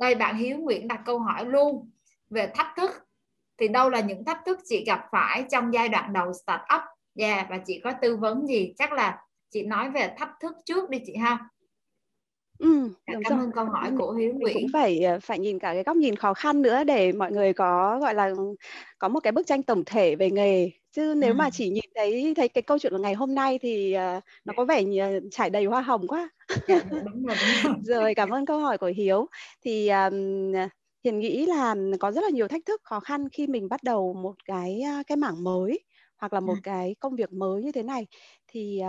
Đây bạn Hiếu Nguyễn đặt câu hỏi luôn về thách thức. Thì đâu là những thách thức chị gặp phải trong giai đoạn đầu start up? Và chị có tư vấn gì? Chắc là chị nói về thách thức trước đi chị ha. Cảm ơn câu hỏi của Hiếu Nguyễn. Cũng phải nhìn cả cái góc nhìn khó khăn nữa để mọi người có gọi là có một cái bức tranh tổng thể về nghề. Chứ nếu mà chỉ nhìn thấy cái câu chuyện của ngày hôm nay thì nó có vẻ trải đầy hoa hồng quá. Đúng rồi. Rồi, cảm ơn câu hỏi của Hiếu. Thì Hiền nghĩ là có rất là nhiều thách thức khó khăn khi mình bắt đầu một cái mảng mới hoặc là một cái công việc mới như thế này. Thì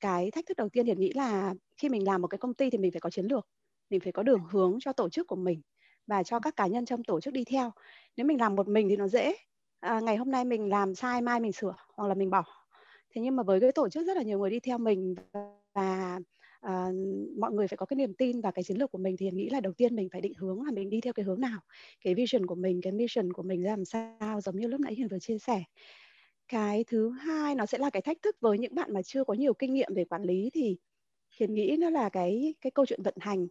cái thách thức đầu tiên Hiền nghĩ là khi mình làm một cái công ty thì mình phải có chiến lược, mình phải có đường hướng cho tổ chức của mình và cho các cá nhân trong tổ chức đi theo. Nếu mình làm một mình thì nó dễ. Ngày hôm nay mình làm sai, mai mình sửa hoặc là mình bỏ. Thế nhưng mà với cái tổ chức rất là nhiều người đi theo mình và mọi người phải có cái niềm tin và cái chiến lược của mình, thì Hiền nghĩ là đầu tiên mình phải định hướng là mình đi theo cái hướng nào, cái vision của mình, cái mission của mình ra làm sao, giống như lúc nãy Hiền vừa chia sẻ. Cái thứ hai nó sẽ là cái thách thức với những bạn mà chưa có nhiều kinh nghiệm về quản lý, thì Hiền nghĩ nó là cái câu chuyện vận hành.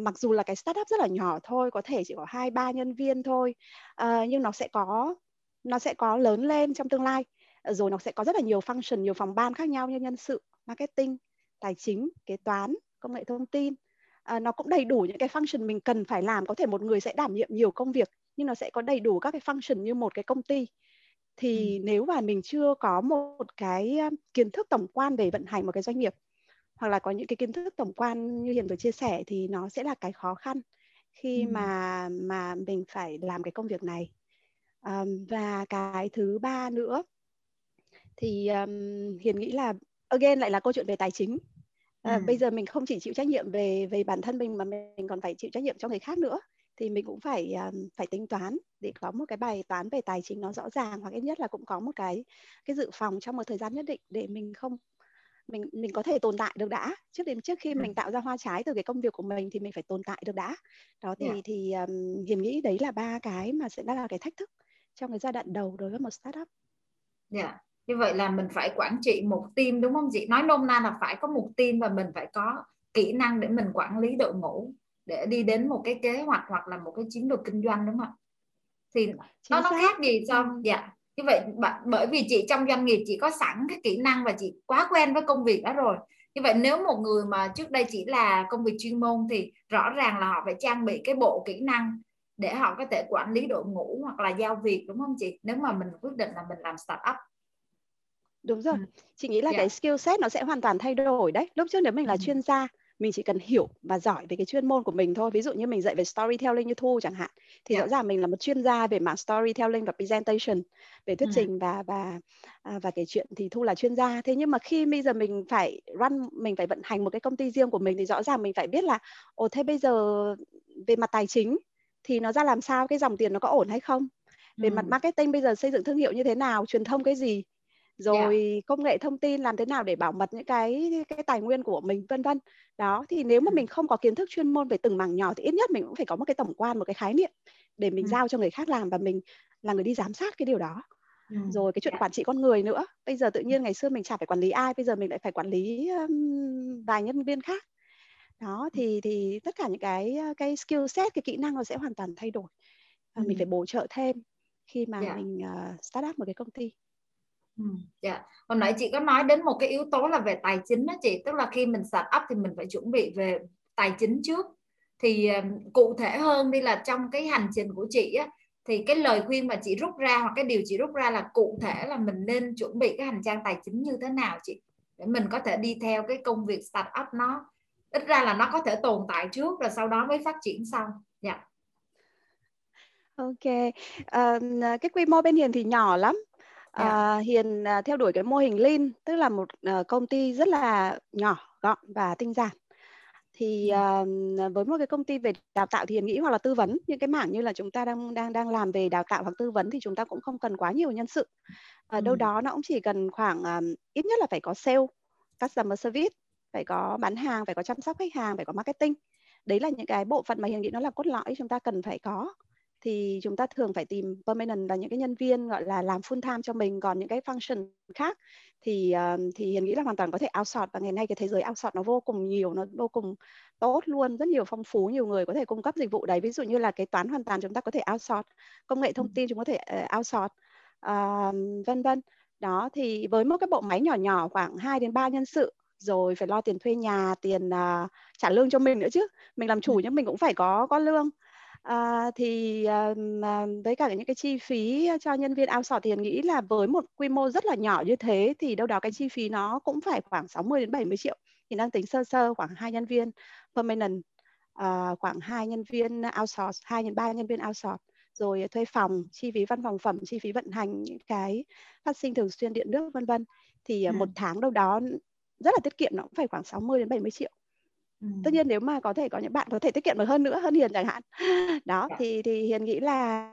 Mặc dù là cái startup rất là nhỏ thôi, có thể chỉ có 2-3 nhân viên thôi, nhưng nó sẽ có lớn lên trong tương lai. Rồi nó sẽ có rất là nhiều function, nhiều phòng ban khác nhau như nhân sự, marketing, tài chính, kế toán, công nghệ thông tin. Nó cũng đầy đủ những cái function mình cần phải làm. Có thể một người sẽ đảm nhiệm nhiều công việc, nhưng nó sẽ có đầy đủ các cái function như một cái công ty. Thì nếu mà mình chưa có một cái kiến thức tổng quan về vận hành một cái doanh nghiệp, hoặc là có những cái kiến thức tổng quan như Hiền vừa chia sẻ, thì nó sẽ là cái khó khăn khi mà mình phải làm cái công việc này. Và cái thứ ba nữa thì Hiền nghĩ là again lại là câu chuyện về tài chính. Bây giờ mình không chỉ chịu trách nhiệm về bản thân mình mà mình còn phải chịu trách nhiệm cho người khác nữa, thì mình cũng phải tính toán để có một cái bài toán về tài chính nó rõ ràng, hoặc ít nhất là cũng có một cái dự phòng trong một thời gian nhất định để mình có thể tồn tại được đã. Trước khi mình tạo ra hoa trái từ cái công việc của mình thì mình phải tồn tại được đã. Đó thì Hiền nghĩ đấy là ba cái mà sẽ là cái thách thức trong cái giai đoạn đầu đối với một startup. Như vậy là mình phải quản trị một team, đúng không chị? Nói nôm na là phải có một team và mình phải có kỹ năng để mình quản lý đội ngũ để đi đến một cái kế hoạch hoặc là một cái chiến lược kinh doanh, đúng không ạ? Thì nó khác gì so? Như vậy bởi vì chị trong doanh nghiệp chị có sẵn cái kỹ năng và chị quá quen với công việc đó rồi. Như vậy nếu một người mà trước đây chỉ là công việc chuyên môn thì rõ ràng là họ phải trang bị cái bộ kỹ năng để họ có thể quản lý đội ngũ hoặc là giao việc, đúng không chị? Nếu mà mình quyết định là mình làm startup. Đúng rồi. Chị nghĩ là cái skill set nó sẽ hoàn toàn thay đổi đấy. Lúc trước nếu mình là chuyên gia, mình chỉ cần hiểu và giỏi về cái chuyên môn của mình thôi. Ví dụ như mình dạy về storytelling như Thu chẳng hạn, thì rõ ràng mình là một chuyên gia về mảng storytelling và presentation, về thuyết trình và kể chuyện, thì Thu là chuyên gia. Thế nhưng mà khi bây giờ mình phải mình phải vận hành một cái công ty riêng của mình, thì rõ ràng mình phải biết là thế bây giờ về mặt tài chính thì nó ra làm sao, cái dòng tiền nó có ổn hay không, về mặt marketing bây giờ xây dựng thương hiệu như thế nào, truyền thông cái gì, rồi công nghệ thông tin làm thế nào để bảo mật những cái tài nguyên của mình, vân vân. Đó, thì nếu mà mình không có kiến thức chuyên môn về từng mảng nhỏ thì ít nhất mình cũng phải có một cái tổng quan, một cái khái niệm để mình giao cho người khác làm, và mình là người đi giám sát cái điều đó. Rồi cái chuyện quản trị con người nữa. Bây giờ tự nhiên ngày xưa mình chả phải quản lý ai, bây giờ mình lại phải quản lý vài nhân viên khác. Đó, thì tất cả những cái skill set, cái kỹ năng nó sẽ hoàn toàn thay đổi. Và mình phải bổ trợ thêm khi mà mình start up một cái công ty. Hồi nãy chị có nói đến một cái yếu tố là về tài chính đó chị. Tức là khi mình start up thì mình phải chuẩn bị về tài chính trước. Thì cụ thể hơn đi là trong cái hành trình của chị á, thì cái lời khuyên mà chị rút ra hoặc cái điều chị rút ra là cụ thể là mình nên chuẩn bị cái hành trang tài chính như thế nào chị, để mình có thể đi theo cái công việc start up nó, ít ra là nó có thể tồn tại trước rồi sau đó mới phát triển sau. Cái quy mô bên Hiền thì nhỏ lắm. Hiền theo đuổi cái mô hình Lean, tức là một công ty rất là nhỏ, gọn và tinh giản. Thì với một cái công ty về đào tạo thì Hiền nghĩ, hoặc là tư vấn, những cái mảng như là chúng ta đang làm về đào tạo hoặc tư vấn, thì chúng ta cũng không cần quá nhiều nhân sự. Đâu đó nó cũng chỉ cần khoảng ít nhất là phải có sale, customer service, phải có bán hàng, phải có chăm sóc khách hàng, phải có marketing. Đấy là những cái bộ phận mà Hiền nghĩ nó là cốt lõi chúng ta cần phải có. thì chúng ta thường phải tìm permanent là những cái nhân viên gọi là làm full time cho mình. Còn những cái function khác thì Hiền nghĩ là hoàn toàn có thể outsource. Và ngày nay cái thế giới outsource nó vô cùng nhiều, nó vô cùng tốt luôn, rất nhiều phong phú, nhiều người có thể cung cấp dịch vụ đấy. Ví dụ như là kế toán hoàn toàn chúng ta có thể outsource, công nghệ thông tin chúng có thể outsource, vân vân. Đó, thì với một cái bộ máy nhỏ nhỏ khoảng 2 đến 3 nhân sự, rồi phải lo tiền thuê nhà, tiền trả lương cho mình nữa chứ. Mình làm chủ nhưng mình cũng phải có lương. Thì với cả những cái chi phí cho nhân viên outsource thì Hiền nghĩ là với một quy mô rất là nhỏ như thế thì đâu đó cái chi phí nó cũng phải khoảng 60 đến 70 triệu. Thì đang tính sơ sơ khoảng 2 nhân viên permanent, khoảng 2 nhân viên outsource, 2 đến 3 nhân viên outsource. Rồi thuê phòng, chi phí văn phòng phẩm, chi phí vận hành, những cái phát sinh thường xuyên, điện nước vân vân. Thì một tháng đâu đó rất là tiết kiệm, nó cũng phải khoảng 60 đến 70 triệu. Tất nhiên nếu mà có thể có những bạn có thể tiết kiệm được hơn nữa, hơn Hiền chẳng hạn. Đó, thì Hiền nghĩ là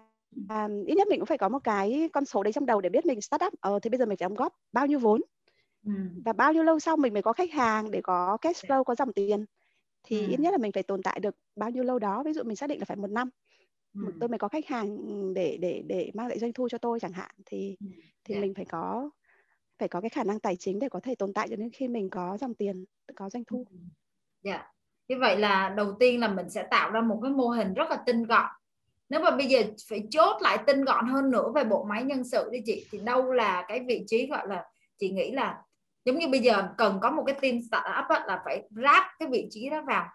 ít nhất mình cũng phải có một cái con số đấy trong đầu để biết mình start up. Thì bây giờ mình phải đóng góp bao nhiêu vốn và bao nhiêu lâu sau mình mới có khách hàng để có cash flow, có dòng tiền. Thì ít nhất là mình phải tồn tại được bao nhiêu lâu đó. Ví dụ mình xác định là phải 1 năm. Tôi mới có khách hàng để mang lại doanh thu cho tôi chẳng hạn, thì mình phải có cái khả năng tài chính để có thể tồn tại cho đến khi mình có dòng tiền, có doanh thu. Như vậy là đầu tiên là mình sẽ tạo ra một cái mô hình rất là tinh gọn. Nếu mà bây giờ phải chốt lại tinh gọn hơn nữa về bộ máy nhân sự đi chị, thì đâu là cái vị trí gọi là chị nghĩ là giống như bây giờ cần có một cái team startup là phải ráp cái vị trí đó vào.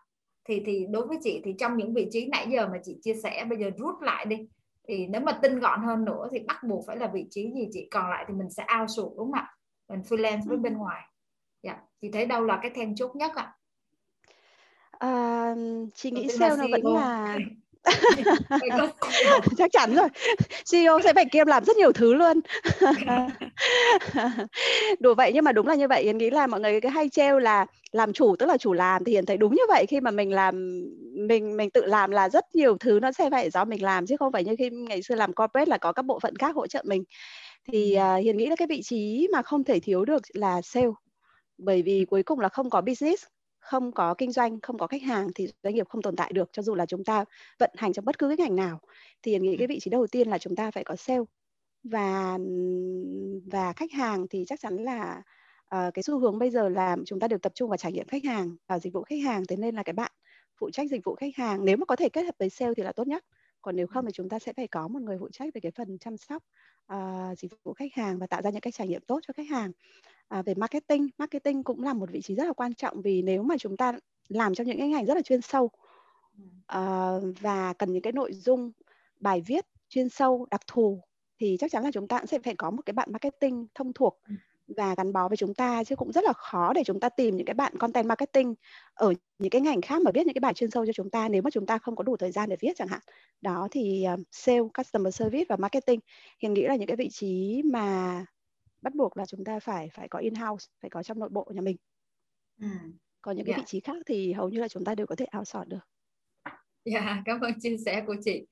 Thì đối với chị thì trong những vị trí nãy giờ mà chị chia sẻ, bây giờ rút lại đi, thì nếu mà tinh gọn hơn nữa thì bắt buộc phải là vị trí gì chị? Còn lại thì mình sẽ outsource, đúng không ạ? Mình freelance với bên ngoài. Chị thấy đâu là cái then chốt nhất ạ? Chị nghĩ sale nó vẫn là chắc chắn rồi, CEO sẽ phải kiêm làm rất nhiều thứ luôn. Đùa vậy nhưng mà đúng là như vậy. Hiền nghĩ là mọi người cái hay trêu là làm chủ tức là chủ làm, thì Hiền thấy đúng như vậy. Khi mà mình làm, mình tự làm là rất nhiều thứ nó sẽ phải do mình làm, chứ không phải như khi ngày xưa làm corporate là có các bộ phận khác hỗ trợ mình. Thì Hiền nghĩ là cái vị trí mà không thể thiếu được là sale, bởi vì cuối cùng là không có business, không có kinh doanh, không có khách hàng thì doanh nghiệp không tồn tại được, cho dù là chúng ta vận hành trong bất cứ cái ngành nào. Thì Hiền nghĩ cái vị trí đầu tiên là chúng ta phải có sale và khách hàng. Thì chắc chắn là cái xu hướng bây giờ là chúng ta đều tập trung vào trải nghiệm khách hàng, vào dịch vụ khách hàng. Thế nên là cái bạn phụ trách dịch vụ khách hàng, nếu mà có thể kết hợp với sale thì là tốt nhất. Còn nếu không thì chúng ta sẽ phải có một người phụ trách về cái phần chăm sóc dịch vụ khách hàng và tạo ra những cái trải nghiệm tốt cho khách hàng. Về marketing cũng là một vị trí rất là quan trọng, vì nếu mà chúng ta làm trong những cái ngành rất là chuyên sâu và cần những cái nội dung bài viết chuyên sâu đặc thù, thì chắc chắn là chúng ta cũng sẽ phải có một cái bạn marketing thông thuộc và gắn bó với chúng ta, chứ cũng rất là khó để chúng ta tìm những cái bạn content marketing ở những cái ngành khác mà viết những cái bài chuyên sâu cho chúng ta, nếu mà chúng ta không có đủ thời gian để viết chẳng hạn. Đó, thì sale, customer service và marketing Hiền nghĩ là những cái vị trí mà bắt buộc là chúng ta phải có in-house, phải có trong nội bộ nhà mình. Còn những cái vị trí khác thì hầu như là chúng ta đều có thể outsource được. Cảm ơn chia sẻ của chị.